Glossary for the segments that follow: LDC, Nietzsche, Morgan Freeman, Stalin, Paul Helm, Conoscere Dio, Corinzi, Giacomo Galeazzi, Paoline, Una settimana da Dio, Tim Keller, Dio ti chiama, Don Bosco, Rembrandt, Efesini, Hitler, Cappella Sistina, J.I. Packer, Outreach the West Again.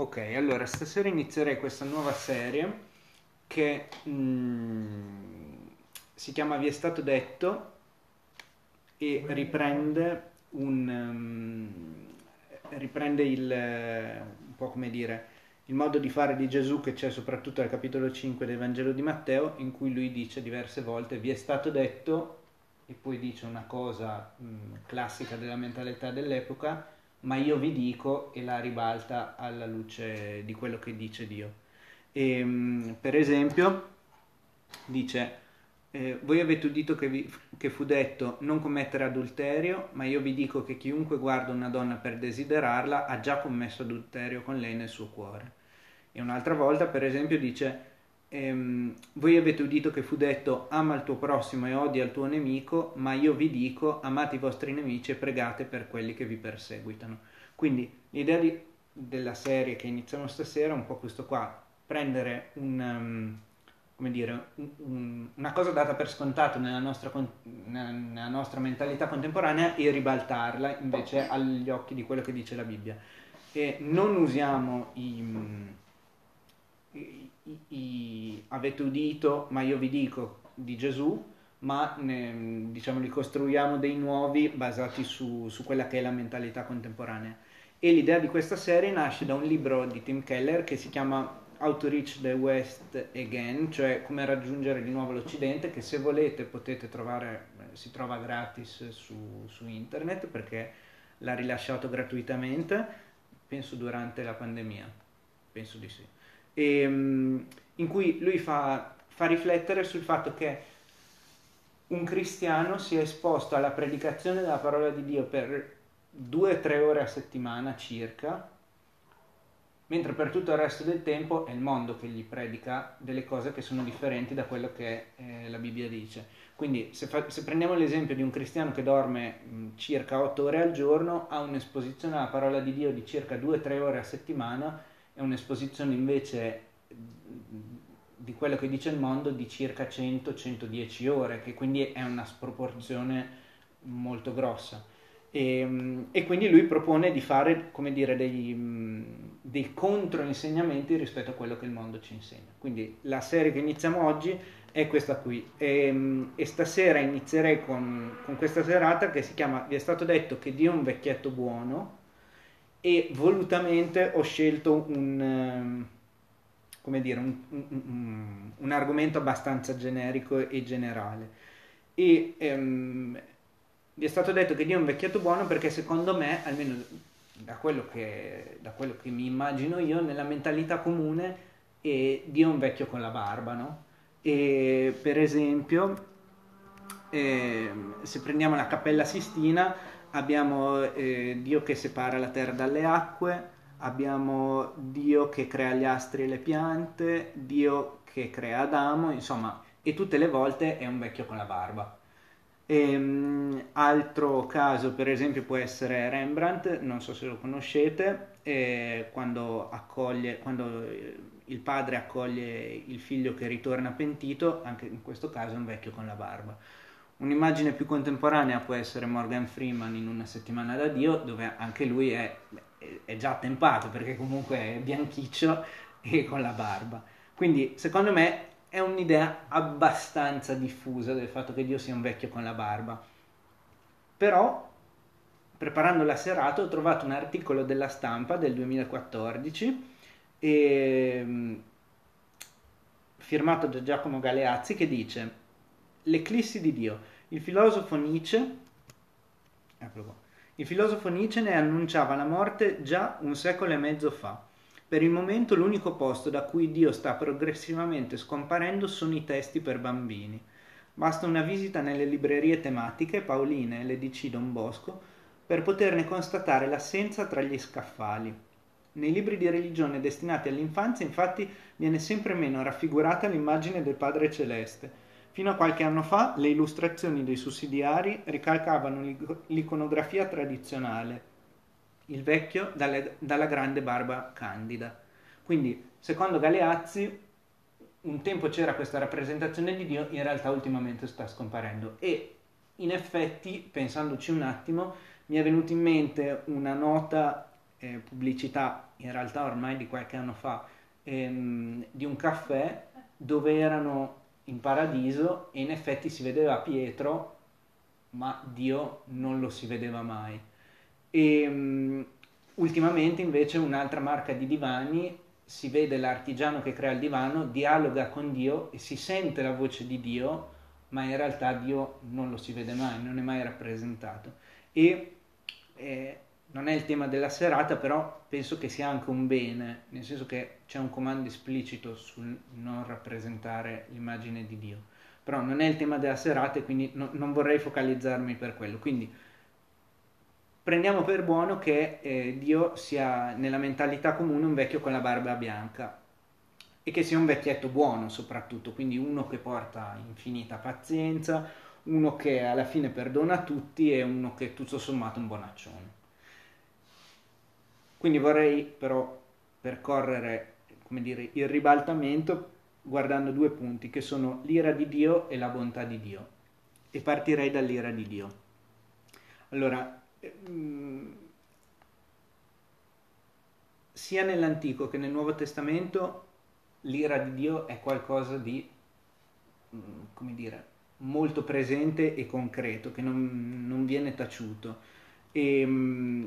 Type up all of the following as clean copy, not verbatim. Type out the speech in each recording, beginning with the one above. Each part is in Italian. Ok, allora stasera inizierei questa nuova serie che si chiama Vi è stato detto e riprende il modo di fare di Gesù che c'è soprattutto al capitolo 5 del Vangelo di Matteo, in cui lui dice diverse volte vi è stato detto e poi dice una cosa classica della mentalità dell'epoca, ma io vi dico, e la ribalta alla luce di quello che dice Dio. E, per esempio, dice, voi avete udito che fu detto non commettere adulterio, ma io vi dico che chiunque guarda una donna per desiderarla ha già commesso adulterio con lei nel suo cuore. E un'altra volta, per esempio, dice, voi avete udito che fu detto ama il tuo prossimo e odia il tuo nemico, ma io vi dico amate i vostri nemici e pregate per quelli che vi perseguitano. Quindi l'idea della serie che iniziamo stasera è un po' questo qua, prendere una cosa data per scontato nella nostra mentalità contemporanea e ribaltarla invece agli occhi di quello che dice la Bibbia. E non usiamo avete udito, ma io vi dico di Gesù, ma diciamo li costruiamo dei nuovi basati su quella che è la mentalità contemporanea. E l'idea di questa serie nasce da un libro di Tim Keller che si chiama Outreach the West Again, cioè come raggiungere di nuovo l'Occidente, che se volete potete trovare, si trova gratis su internet perché l'ha rilasciato gratuitamente, penso durante la pandemia, penso di sì. In cui lui fa riflettere sul fatto che un cristiano sia esposto alla predicazione della parola di Dio per 2 o 3 ore a settimana circa, mentre per tutto il resto del tempo è il mondo che gli predica delle cose che sono differenti da quello che la Bibbia dice. Quindi se prendiamo l'esempio di un cristiano che dorme circa 8 ore al giorno, ha un'esposizione alla parola di Dio di circa 2 o 3 ore a settimana, è un'esposizione invece di quello che dice il mondo di circa 100-110 ore, che quindi è una sproporzione molto grossa. E quindi lui propone di fare, come dire, dei controinsegnamenti rispetto a quello che il mondo ci insegna. Quindi la serie che iniziamo oggi è questa qui. E stasera inizierei con questa serata che si chiama Vi è stato detto che Dio è un vecchietto buono, e volutamente ho scelto un argomento abbastanza generico e generale. E vi è stato detto che Dio è un vecchietto buono perché secondo me, almeno da quello che mi immagino io, nella mentalità comune Dio è un vecchio con la barba, no? E per esempio se prendiamo la Cappella Sistina abbiamo Dio che separa la terra dalle acque, abbiamo Dio che crea gli astri e le piante, Dio che crea Adamo, insomma, e tutte le volte è un vecchio con la barba. Altro caso, per esempio, può essere Rembrandt, non so se lo conoscete, quando il padre accoglie il figlio che ritorna pentito, anche in questo caso è un vecchio con la barba. Un'immagine più contemporanea può essere Morgan Freeman in Una settimana da Dio, dove anche lui è già attempato perché comunque è bianchiccio e con la barba. Quindi secondo me è un'idea abbastanza diffusa del fatto che Dio sia un vecchio con la barba. Però preparando la serata ho trovato un articolo della Stampa del 2014 firmato da Giacomo Galeazzi che dice: l'eclissi di Dio. Il filosofo Nietzsche ne annunciava la morte già 1,5 secoli fa. Per il momento l'unico posto da cui Dio sta progressivamente scomparendo sono i testi per bambini. Basta una visita nelle librerie tematiche, Paoline, LDC, Don Bosco, per poterne constatare l'assenza tra gli scaffali. Nei libri di religione destinati all'infanzia, infatti, viene sempre meno raffigurata l'immagine del Padre Celeste. Fino a qualche anno fa le illustrazioni dei sussidiari ricalcavano l'iconografia tradizionale, il vecchio dalla grande barba candida. Quindi, secondo Galeazzi, un tempo c'era questa rappresentazione di Dio, in realtà ultimamente sta scomparendo. E in effetti, pensandoci un attimo, mi è venuta in mente una nota pubblicità, in realtà ormai di qualche anno fa, di un caffè dove erano in paradiso e in effetti si vedeva Pietro, ma Dio non lo si vedeva mai. E ultimamente invece un'altra marca di divani, si vede l'artigiano che crea il divano, dialoga con Dio e si sente la voce di Dio, ma in realtà Dio non lo si vede mai, non è mai rappresentato. E non è il tema della serata, però penso che sia anche un bene, nel senso che c'è un comando esplicito sul non rappresentare l'immagine di Dio. Però non è il tema della serata e quindi non vorrei focalizzarmi per quello. Quindi prendiamo per buono che Dio sia nella mentalità comune un vecchio con la barba bianca e che sia un vecchietto buono soprattutto, quindi uno che porta infinita pazienza, uno che alla fine perdona tutti e uno che tutto sommato è un bonaccione. Quindi vorrei però percorrere, come dire, il ribaltamento guardando due punti che sono l'ira di Dio e la bontà di Dio, e partirei dall'ira di Dio. Allora, sia nell'Antico che nel Nuovo Testamento l'ira di Dio è qualcosa di, come dire, molto presente e concreto, che non viene taciuto, ed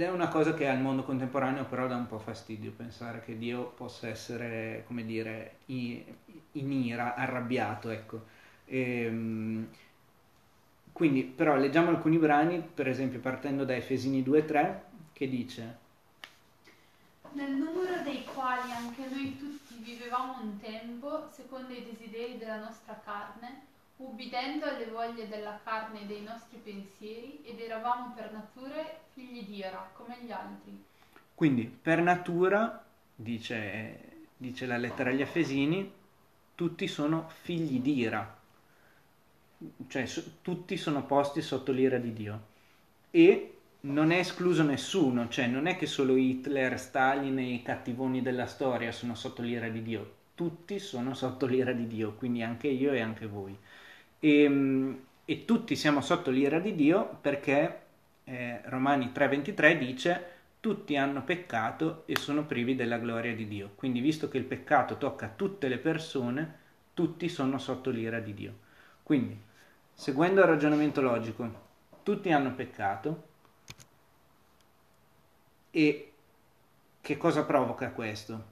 è una cosa che al mondo contemporaneo però dà un po' fastidio, pensare che Dio possa essere, come dire, in ira, arrabbiato, ecco. Quindi però leggiamo alcuni brani, per esempio partendo da Efesini 2,3, che dice: nel numero dei quali anche noi tutti vivevamo un tempo, secondo i desideri della nostra carne, ubbidendo alle voglie della carne e dei nostri pensieri, ed eravamo per natura figli di ira, come gli altri. Quindi, per natura, dice la lettera agli Efesini, tutti sono figli di ira, cioè tutti sono posti sotto l'ira di Dio, e non è escluso nessuno, cioè non è che solo Hitler, Stalin e i cattivoni della storia sono sotto l'ira di Dio, tutti sono sotto l'ira di Dio, quindi anche io e anche voi. E tutti siamo sotto l'ira di Dio perché Romani 3,23 dice: tutti hanno peccato e sono privi della gloria di Dio. Quindi, visto che il peccato tocca tutte le persone, tutti sono sotto l'ira di Dio. Quindi, seguendo il ragionamento logico, tutti hanno peccato, e che cosa provoca questo?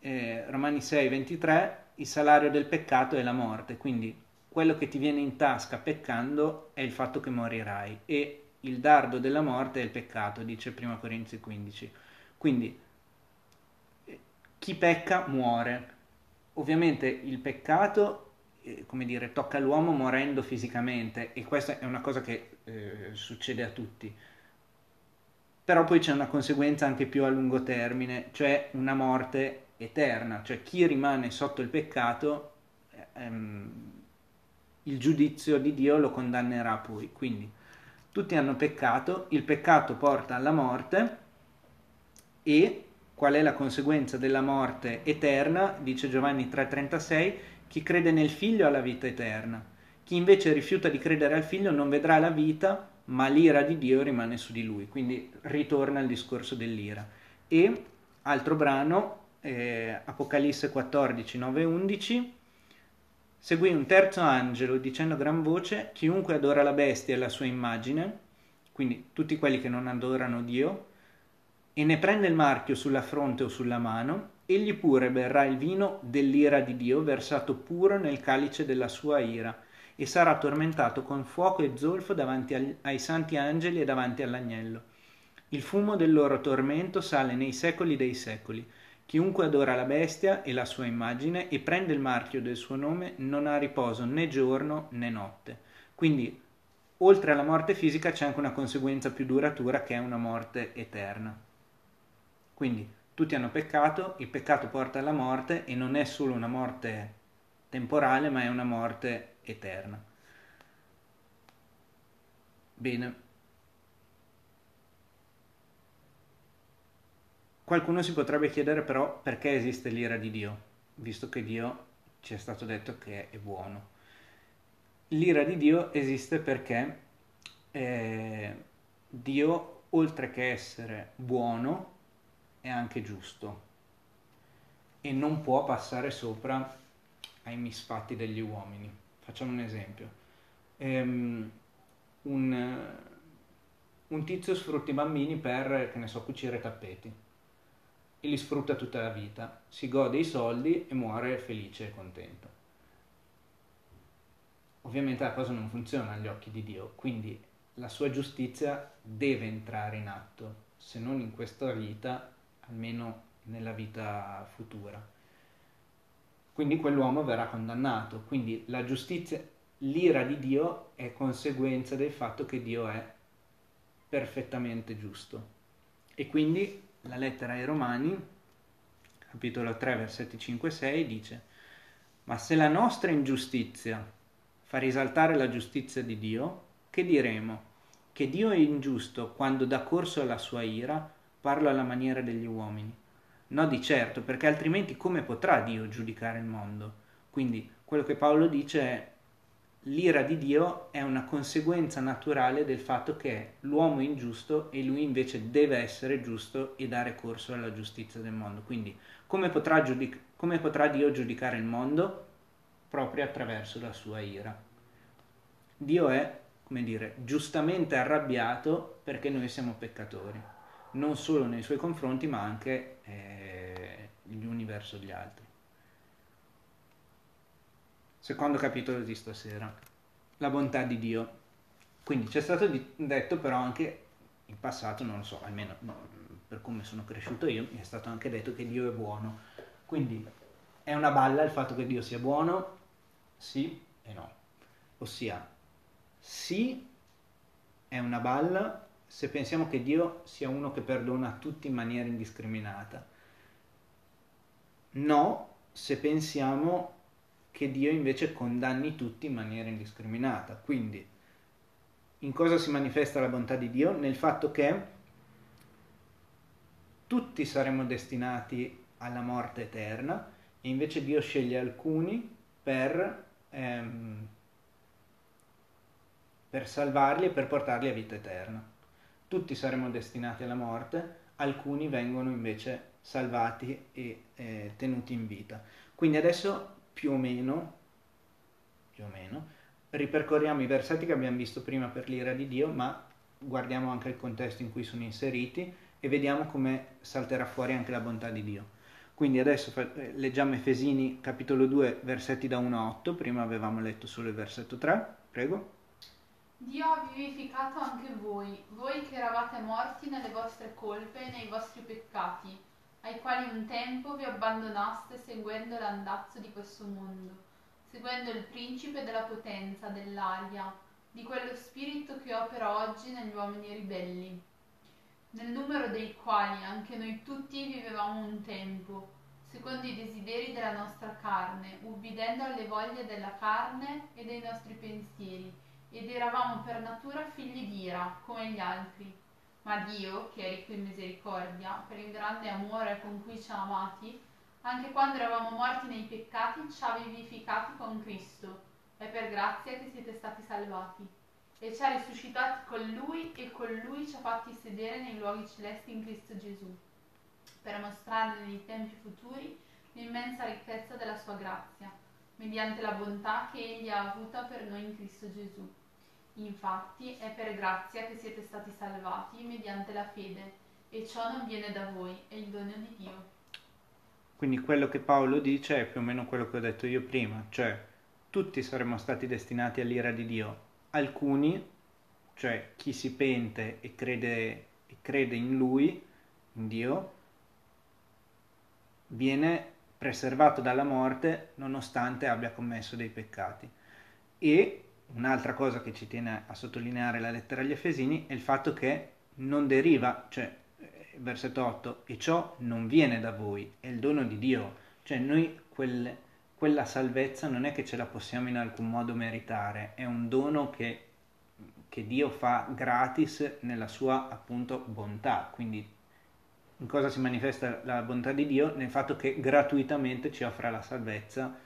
Romani 6,23: il salario del peccato è la morte, quindi quello che ti viene in tasca peccando è il fatto che morirai, e il dardo della morte è il peccato, dice 1 Corinzi 15. Quindi chi pecca muore. Ovviamente il peccato, come dire, tocca l'uomo morendo fisicamente, e questa è una cosa che succede a tutti. Però poi c'è una conseguenza anche più a lungo termine, cioè una morte eterna, cioè chi rimane sotto il peccato il giudizio di Dio lo condannerà poi. Quindi tutti hanno peccato, il peccato porta alla morte, e qual è la conseguenza della morte eterna? Dice Giovanni 3,36: chi crede nel figlio ha la vita eterna, chi invece rifiuta di credere al figlio non vedrà la vita, ma l'ira di Dio rimane su di lui. Quindi ritorna al discorso dell'ira. E altro brano, Apocalisse 14, 9-11: seguì un terzo angelo dicendo a gran voce: chiunque adora la bestia e la sua immagine, quindi tutti quelli che non adorano Dio, e ne prende il marchio sulla fronte o sulla mano, egli pure berrà il vino dell'ira di Dio, versato puro nel calice della sua ira, e sarà tormentato con fuoco e zolfo davanti ai santi angeli e davanti all'agnello. Il fumo del loro tormento sale nei secoli dei secoli. Chiunque adora la bestia e la sua immagine e prende il marchio del suo nome non ha riposo né giorno né notte. Quindi, oltre alla morte fisica, c'è anche una conseguenza più duratura, che è una morte eterna. Quindi, tutti hanno peccato, il peccato porta alla morte, e non è solo una morte temporale, ma è una morte eterna. Bene. Qualcuno si potrebbe chiedere però perché esiste l'ira di Dio, visto che Dio ci è stato detto che è buono. L'ira di Dio esiste perché Dio oltre che essere buono, è anche giusto e non può passare sopra ai misfatti degli uomini. Facciamo un esempio. Un tizio sfrutta i bambini per, che ne so, cucire tappeti, e li sfrutta tutta la vita, si gode i soldi e muore felice e contento. Ovviamente la cosa non funziona agli occhi di Dio, quindi la sua giustizia deve entrare in atto, se non in questa vita, almeno nella vita futura. Quindi quell'uomo verrà condannato, quindi la giustizia, l'ira di Dio è conseguenza del fatto che Dio è perfettamente giusto. E quindi la lettera ai Romani, capitolo 3, versetti 5-6, dice: ma se la nostra ingiustizia fa risaltare la giustizia di Dio, che diremo? Che Dio è ingiusto quando dà corso alla sua ira? Parlo alla maniera degli uomini. No, di certo, perché altrimenti come potrà Dio giudicare il mondo? Quindi quello che Paolo dice è: l'ira di Dio è una conseguenza naturale del fatto che l'uomo è ingiusto e lui invece deve essere giusto e dare corso alla giustizia del mondo. Quindi come potrà Dio giudicare il mondo? Proprio attraverso la sua ira. Dio è, come dire, giustamente arrabbiato perché noi siamo peccatori, non solo nei suoi confronti ma anche gli uni verso gli altri. Secondo capitolo di stasera, la bontà di Dio. Quindi c'è stato detto però anche in passato, non lo so, almeno per come sono cresciuto io, mi è stato anche detto che Dio è buono. Quindi è una balla il fatto che Dio sia buono? Sì e no. Ossia, sì, è una balla se pensiamo che Dio sia uno che perdona a tutti in maniera indiscriminata. No, se pensiamo che Dio invece condanni tutti in maniera indiscriminata. Quindi, in cosa si manifesta la bontà di Dio? Nel fatto che tutti saremo destinati alla morte eterna, e invece Dio sceglie alcuni per salvarli e per portarli a vita eterna. Tutti saremo destinati alla morte, alcuni vengono invece salvati e tenuti in vita. Quindi adesso più o meno, ripercorriamo i versetti che abbiamo visto prima per l'ira di Dio, ma guardiamo anche il contesto in cui sono inseriti e vediamo come salterà fuori anche la bontà di Dio. Quindi adesso leggiamo Efesini capitolo 2, versetti da 1 a 8, prima avevamo letto solo il versetto 3, prego. Dio ha vivificato anche voi che eravate morti nelle vostre colpe e nei vostri peccati, ai quali un tempo vi abbandonaste seguendo l'andazzo di questo mondo, seguendo il principe della potenza dell'aria, di quello spirito che opera oggi negli uomini ribelli, nel numero dei quali anche noi tutti vivevamo un tempo, secondo i desideri della nostra carne, ubbidendo alle voglie della carne e dei nostri pensieri, ed eravamo per natura figli di ira, come gli altri. Ma Dio, che è ricco in misericordia, per il grande amore con cui ci ha amati, anche quando eravamo morti nei peccati, ci ha vivificati con Cristo. È per grazia che siete stati salvati. E ci ha risuscitati con Lui, e con Lui ci ha fatti sedere nei luoghi celesti in Cristo Gesù, per mostrare nei tempi futuri l'immensa ricchezza della sua grazia, mediante la bontà che Egli ha avuta per noi in Cristo Gesù. Infatti è per grazia che siete stati salvati mediante la fede, e ciò non viene da voi, è il dono di Dio. Quindi quello che Paolo dice è più o meno quello che ho detto io prima, cioè tutti saremmo stati destinati all'ira di Dio, alcuni, cioè chi si pente e crede in Lui, in Dio, viene preservato dalla morte nonostante abbia commesso dei peccati. E un'altra cosa che ci tiene a sottolineare la lettera agli Efesini è il fatto che non deriva, cioè versetto 8, e ciò non viene da voi, è il dono di Dio. Cioè noi quella salvezza non è che ce la possiamo in alcun modo meritare, è un dono che Dio fa gratis nella sua appunto bontà. Quindi in cosa si manifesta la bontà di Dio? Nel fatto che gratuitamente ci offra la salvezza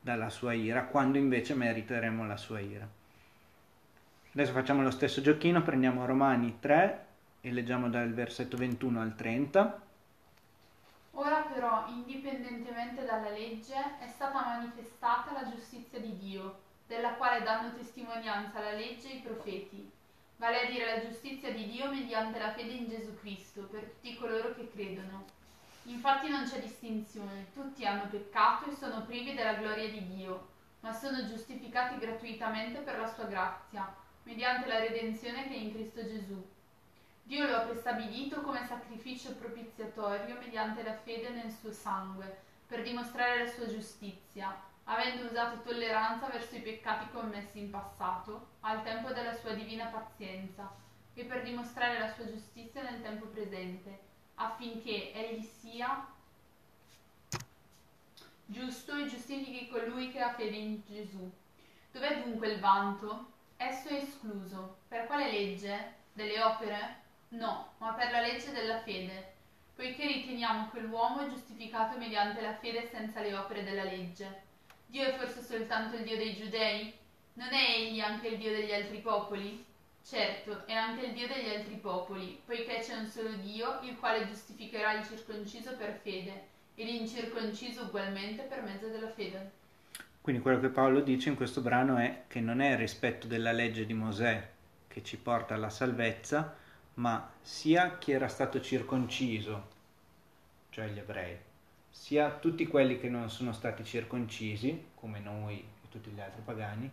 dalla sua ira, quando invece meriteremo la sua ira. Adesso facciamo lo stesso giochino, prendiamo Romani 3, e leggiamo dal versetto 21 al 30. Ora però, indipendentemente dalla legge, è stata manifestata la giustizia di Dio, della quale danno testimonianza la legge e i profeti, vale a dire la giustizia di Dio mediante la fede in Gesù Cristo per tutti coloro che credono. Infatti non c'è distinzione, tutti hanno peccato e sono privi della gloria di Dio, ma sono giustificati gratuitamente per la sua grazia, mediante la redenzione che è in Cristo Gesù. Dio lo ha prestabilito come sacrificio propiziatorio mediante la fede nel suo sangue, per dimostrare la sua giustizia, avendo usato tolleranza verso i peccati commessi in passato, al tempo della sua divina pazienza, e per dimostrare la sua giustizia nel tempo presente, affinché egli sia giusto e giustifichi colui che ha fede in Gesù. Dov'è dunque il vanto? Esso è escluso. Per quale legge? Delle opere? No, ma per la legge della fede, poiché riteniamo che l'uomo è giustificato mediante la fede senza le opere della legge. Dio è forse soltanto il Dio dei Giudei? Non è egli anche il Dio degli altri popoli? Certo, è anche il Dio degli altri popoli, poiché c'è un solo Dio, il quale giustificherà il circonciso per fede, e l'incirconciso ugualmente per mezzo della fede. Quindi quello che Paolo dice in questo brano è che non è il rispetto della legge di Mosè che ci porta alla salvezza, ma sia chi era stato circonciso, cioè gli ebrei, sia tutti quelli che non sono stati circoncisi, come noi e tutti gli altri pagani,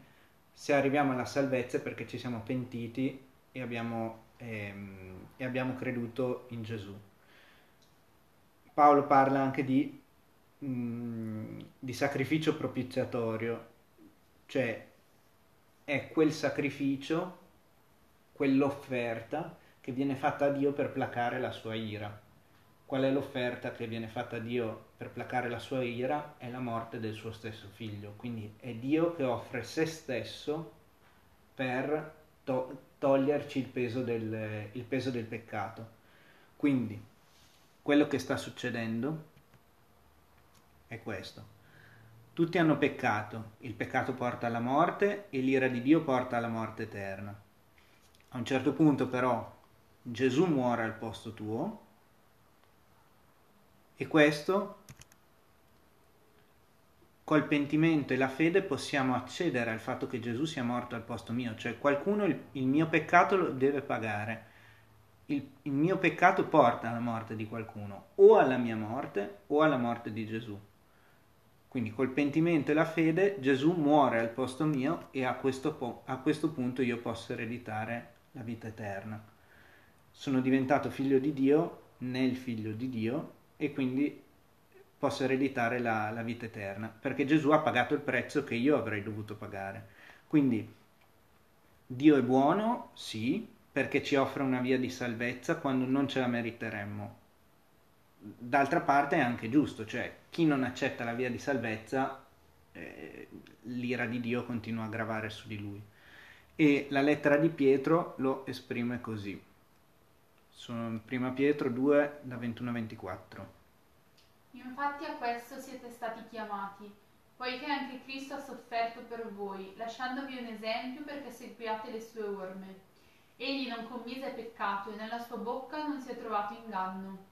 se arriviamo alla salvezza è perché ci siamo pentiti e abbiamo creduto in Gesù. Paolo parla anche di sacrificio propiziatorio, cioè è quel sacrificio, quell'offerta che viene fatta a Dio per placare la sua ira. Qual è l'offerta che viene fatta a Dio per placare la sua ira? È la morte del suo stesso figlio. Quindi è Dio che offre se stesso per toglierci il peso del peccato. Quindi quello che sta succedendo è questo. Tutti hanno peccato, il peccato porta alla morte e l'ira di Dio porta alla morte eterna. A un certo punto però Gesù muore al posto tuo, e questo, col pentimento e la fede, possiamo accedere al fatto che Gesù sia morto al posto mio. Cioè qualcuno il mio peccato lo deve pagare. Il mio peccato porta alla morte di qualcuno, o alla mia morte o alla morte di Gesù. Quindi col pentimento e la fede Gesù muore al posto mio e a questo punto io posso ereditare la vita eterna. Sono diventato figlio di Dio nel figlio di Dio, e quindi posso ereditare la vita eterna, perché Gesù ha pagato il prezzo che io avrei dovuto pagare. Quindi Dio è buono, sì, perché ci offre una via di salvezza quando non ce la meriteremmo. D'altra parte è anche giusto, cioè chi non accetta la via di salvezza, l'ira di Dio continua a gravare su di lui. E la lettera di Pietro lo esprime così. Sono Prima Pietro 2, da 21-24. Infatti a questo siete stati chiamati, poiché anche Cristo ha sofferto per voi, lasciandovi un esempio perché seguiate le sue orme. Egli non commise peccato e nella sua bocca non si è trovato inganno.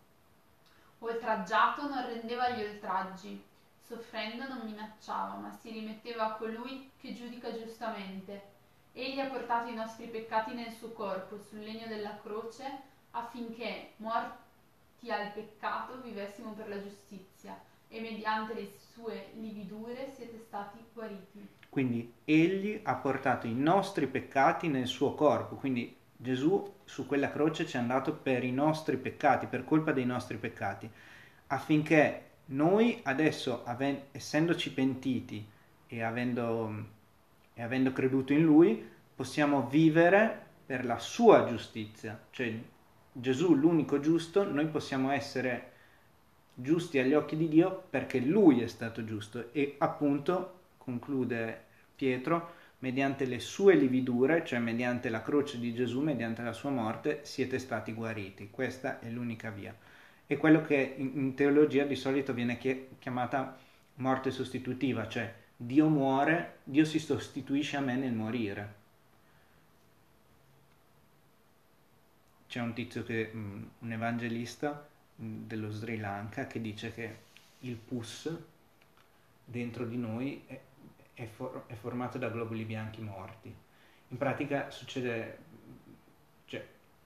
Oltraggiato non rendeva gli oltraggi, soffrendo non minacciava, ma si rimetteva a colui che giudica giustamente. Egli ha portato i nostri peccati nel suo corpo, sul legno della croce, affinché, morti al peccato, vivessimo per la giustizia, e mediante le sue lividure siete stati guariti. Quindi egli ha portato i nostri peccati nel suo corpo, quindi Gesù su quella croce ci è andato per i nostri peccati, per colpa dei nostri peccati, affinché noi adesso, essendoci pentiti e avendo creduto in lui, possiamo vivere per la sua giustizia, cioè Gesù l'unico giusto, noi possiamo essere giusti agli occhi di Dio perché lui è stato giusto, e appunto conclude Pietro, mediante le sue lividure, cioè mediante la croce di Gesù, mediante la sua morte, siete stati guariti. Questa è l'unica via. È quello che in teologia di solito viene chiamata morte sostitutiva, cioè Dio muore, Dio si sostituisce a me nel morire. c'è un tizio che, un evangelista dello Sri Lanka, che dice che il pus dentro di noi è formato da globuli bianchi morti. In pratica succede, cioè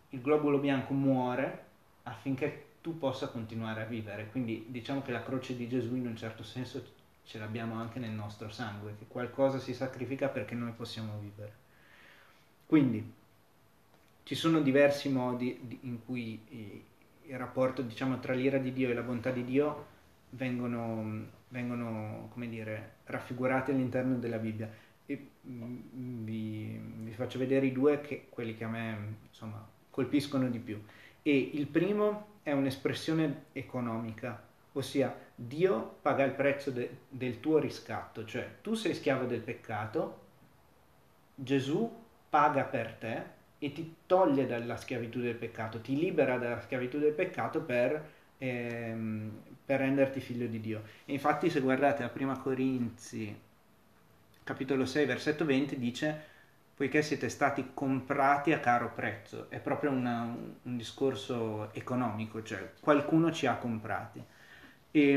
il globulo bianco muore affinché tu possa continuare a vivere, quindi diciamo che la croce di Gesù in un certo senso ce l'abbiamo anche nel nostro sangue, che qualcosa si sacrifica perché noi possiamo vivere. Quindi ci sono diversi modi in cui il rapporto, diciamo, tra l'ira di Dio e la bontà di Dio vengono, come dire, raffigurati all'interno della Bibbia. E vi faccio vedere i due, quelli che a me, insomma, colpiscono di più. E il primo è un'espressione economica, ossia Dio paga il prezzo del tuo riscatto, cioè tu sei schiavo del peccato, Gesù paga per te e ti toglie dalla schiavitù del peccato, ti libera dalla schiavitù del peccato per renderti figlio di Dio. E infatti, se guardate a 1 Corinzi capitolo 6 versetto 20, dice: poiché siete stati comprati a caro prezzo. È proprio un discorso economico, cioè qualcuno ci ha comprati. E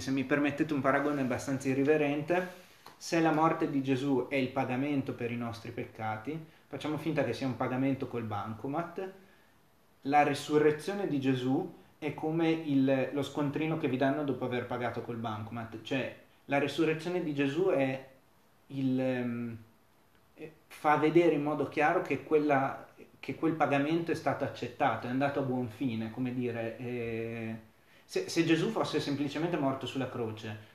se mi permettete un paragone abbastanza irriverente, se la morte di Gesù è il pagamento per i nostri peccati, facciamo finta che sia un pagamento col bancomat, la resurrezione di Gesù è come lo scontrino che vi danno dopo aver pagato col bancomat, cioè la resurrezione di Gesù è fa vedere in modo chiaro che quel pagamento è stato accettato, è andato a buon fine, come dire, se Gesù fosse semplicemente morto sulla croce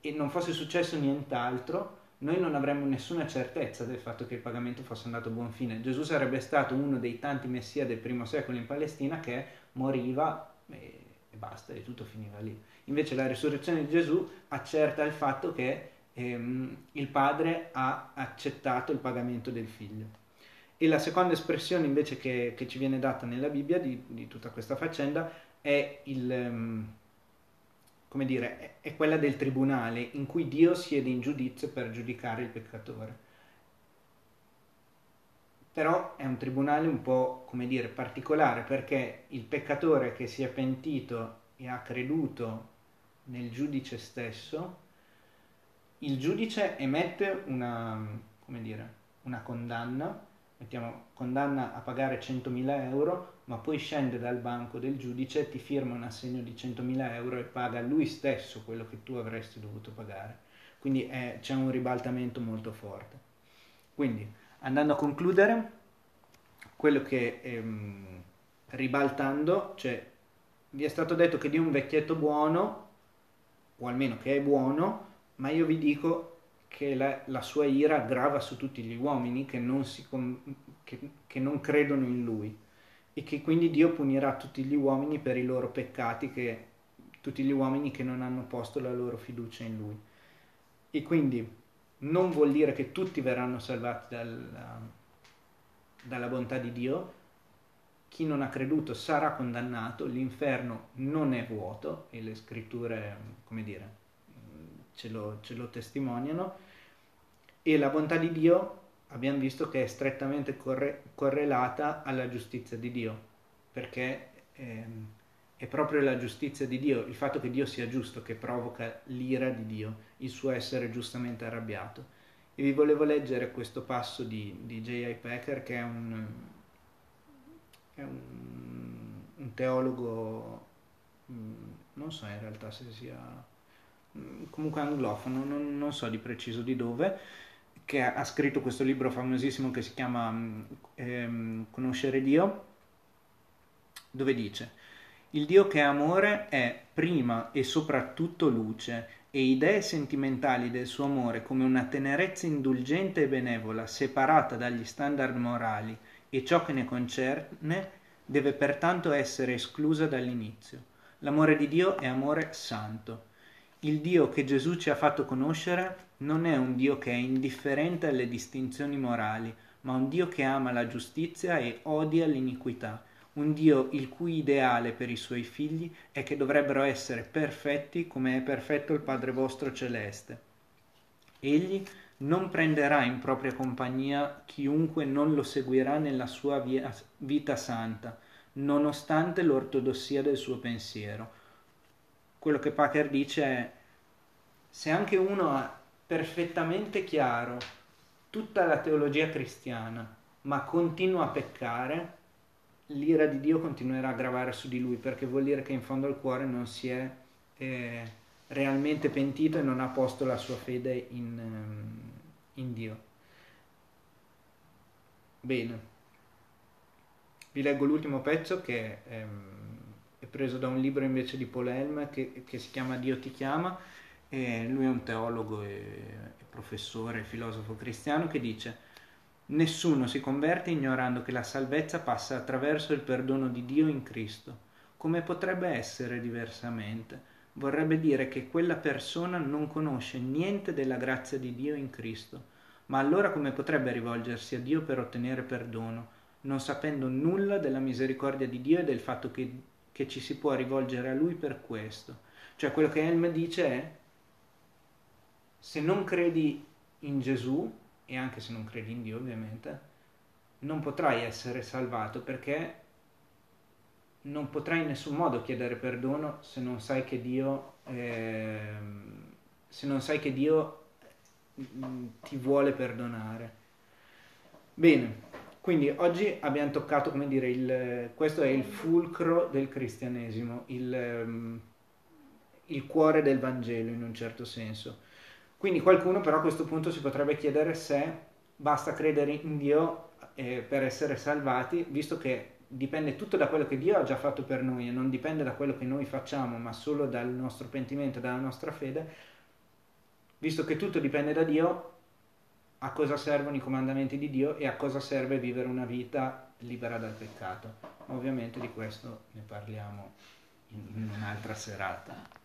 e non fosse successo nient'altro, noi non avremmo nessuna certezza del fatto che il pagamento fosse andato a buon fine. Gesù sarebbe stato uno dei tanti messia del primo secolo in Palestina che moriva e basta, e tutto finiva lì. Invece la resurrezione di Gesù accerta il fatto che il padre ha accettato il pagamento del figlio. E la seconda espressione invece che ci viene data nella Bibbia di tutta questa faccenda è è quella del tribunale, in cui Dio siede in giudizio per giudicare il peccatore. Però è un tribunale un po', particolare, perché il peccatore che si è pentito e ha creduto nel giudice stesso, il giudice emette una condanna, mettiamo condanna a pagare 100.000 euro, ma poi scende dal banco del giudice, ti firma un assegno di 100.000 euro e paga lui stesso quello che tu avresti dovuto pagare. Quindi c'è un ribaltamento molto forte. Quindi, andando a concludere, quello che ribaltando, cioè vi è stato detto che Dio è un vecchietto buono, o almeno che è buono, ma io vi dico che la sua ira grava su tutti gli uomini che non credono in lui, e che quindi Dio punirà tutti gli uomini per i loro peccati, tutti gli uomini che non hanno posto la loro fiducia in lui. E quindi non vuol dire che tutti verranno salvati dalla bontà di Dio. Chi non ha creduto sarà condannato, l'inferno non è vuoto, e le scritture, ce lo testimoniano, e la bontà di Dio abbiamo visto che è strettamente correlata alla giustizia di Dio, perché è proprio la giustizia di Dio, il fatto che Dio sia giusto, che provoca l'ira di Dio, il suo essere giustamente arrabbiato. E vi volevo leggere questo passo di J.I. Packer, che è un teologo, non so in realtà se sia, comunque anglofono, non so di preciso di dove, che ha scritto questo libro famosissimo che si chiama Conoscere Dio, dove dice: il Dio che è amore è prima e soprattutto luce, e idee sentimentali del suo amore come una tenerezza indulgente e benevola, separata dagli standard morali e ciò che ne concerne, deve pertanto essere esclusa dall'inizio. L'amore di Dio è amore santo. Il Dio che Gesù ci ha fatto conoscere non è un Dio che è indifferente alle distinzioni morali, ma un Dio che ama la giustizia e odia l'iniquità, un Dio il cui ideale per i suoi figli è che dovrebbero essere perfetti come è perfetto il Padre vostro celeste. Egli non prenderà in propria compagnia chiunque non lo seguirà nella sua vita santa, nonostante l'ortodossia del suo pensiero. Quello che Packer dice è: se anche uno ha perfettamente chiaro tutta la teologia cristiana, ma continua a peccare, l'ira di Dio continuerà a gravare su di lui, perché vuol dire che in fondo al cuore non si è realmente pentito e non ha posto la sua fede in Dio. Bene, vi leggo l'ultimo pezzo che è preso da un libro invece di Paul Helm che si chiama Dio ti chiama, e lui è un teologo e professore e filosofo cristiano che dice: nessuno si converte ignorando che la salvezza passa attraverso il perdono di Dio in Cristo. Come potrebbe essere diversamente? Vorrebbe dire che quella persona non conosce niente della grazia di Dio in Cristo. Ma allora come potrebbe rivolgersi a Dio per ottenere perdono, non sapendo nulla della misericordia di Dio e del fatto che ci si può rivolgere a Lui per questo? Cioè, quello che Helm dice è: se non credi in Gesù, e anche se non credi in Dio ovviamente, non potrai essere salvato, perché non potrai in nessun modo chiedere perdono se non sai che Dio ti vuole perdonare. Bene, quindi oggi abbiamo toccato, come dire, questo è il fulcro del cristianesimo, il cuore del Vangelo in un certo senso. Quindi qualcuno però a questo punto si potrebbe chiedere se basta credere in Dio per essere salvati, visto che dipende tutto da quello che Dio ha già fatto per noi e non dipende da quello che noi facciamo, ma solo dal nostro pentimento, dalla nostra fede. Visto che tutto dipende da Dio, a cosa servono i comandamenti di Dio e a cosa serve vivere una vita libera dal peccato? Ovviamente di questo ne parliamo in un'altra serata.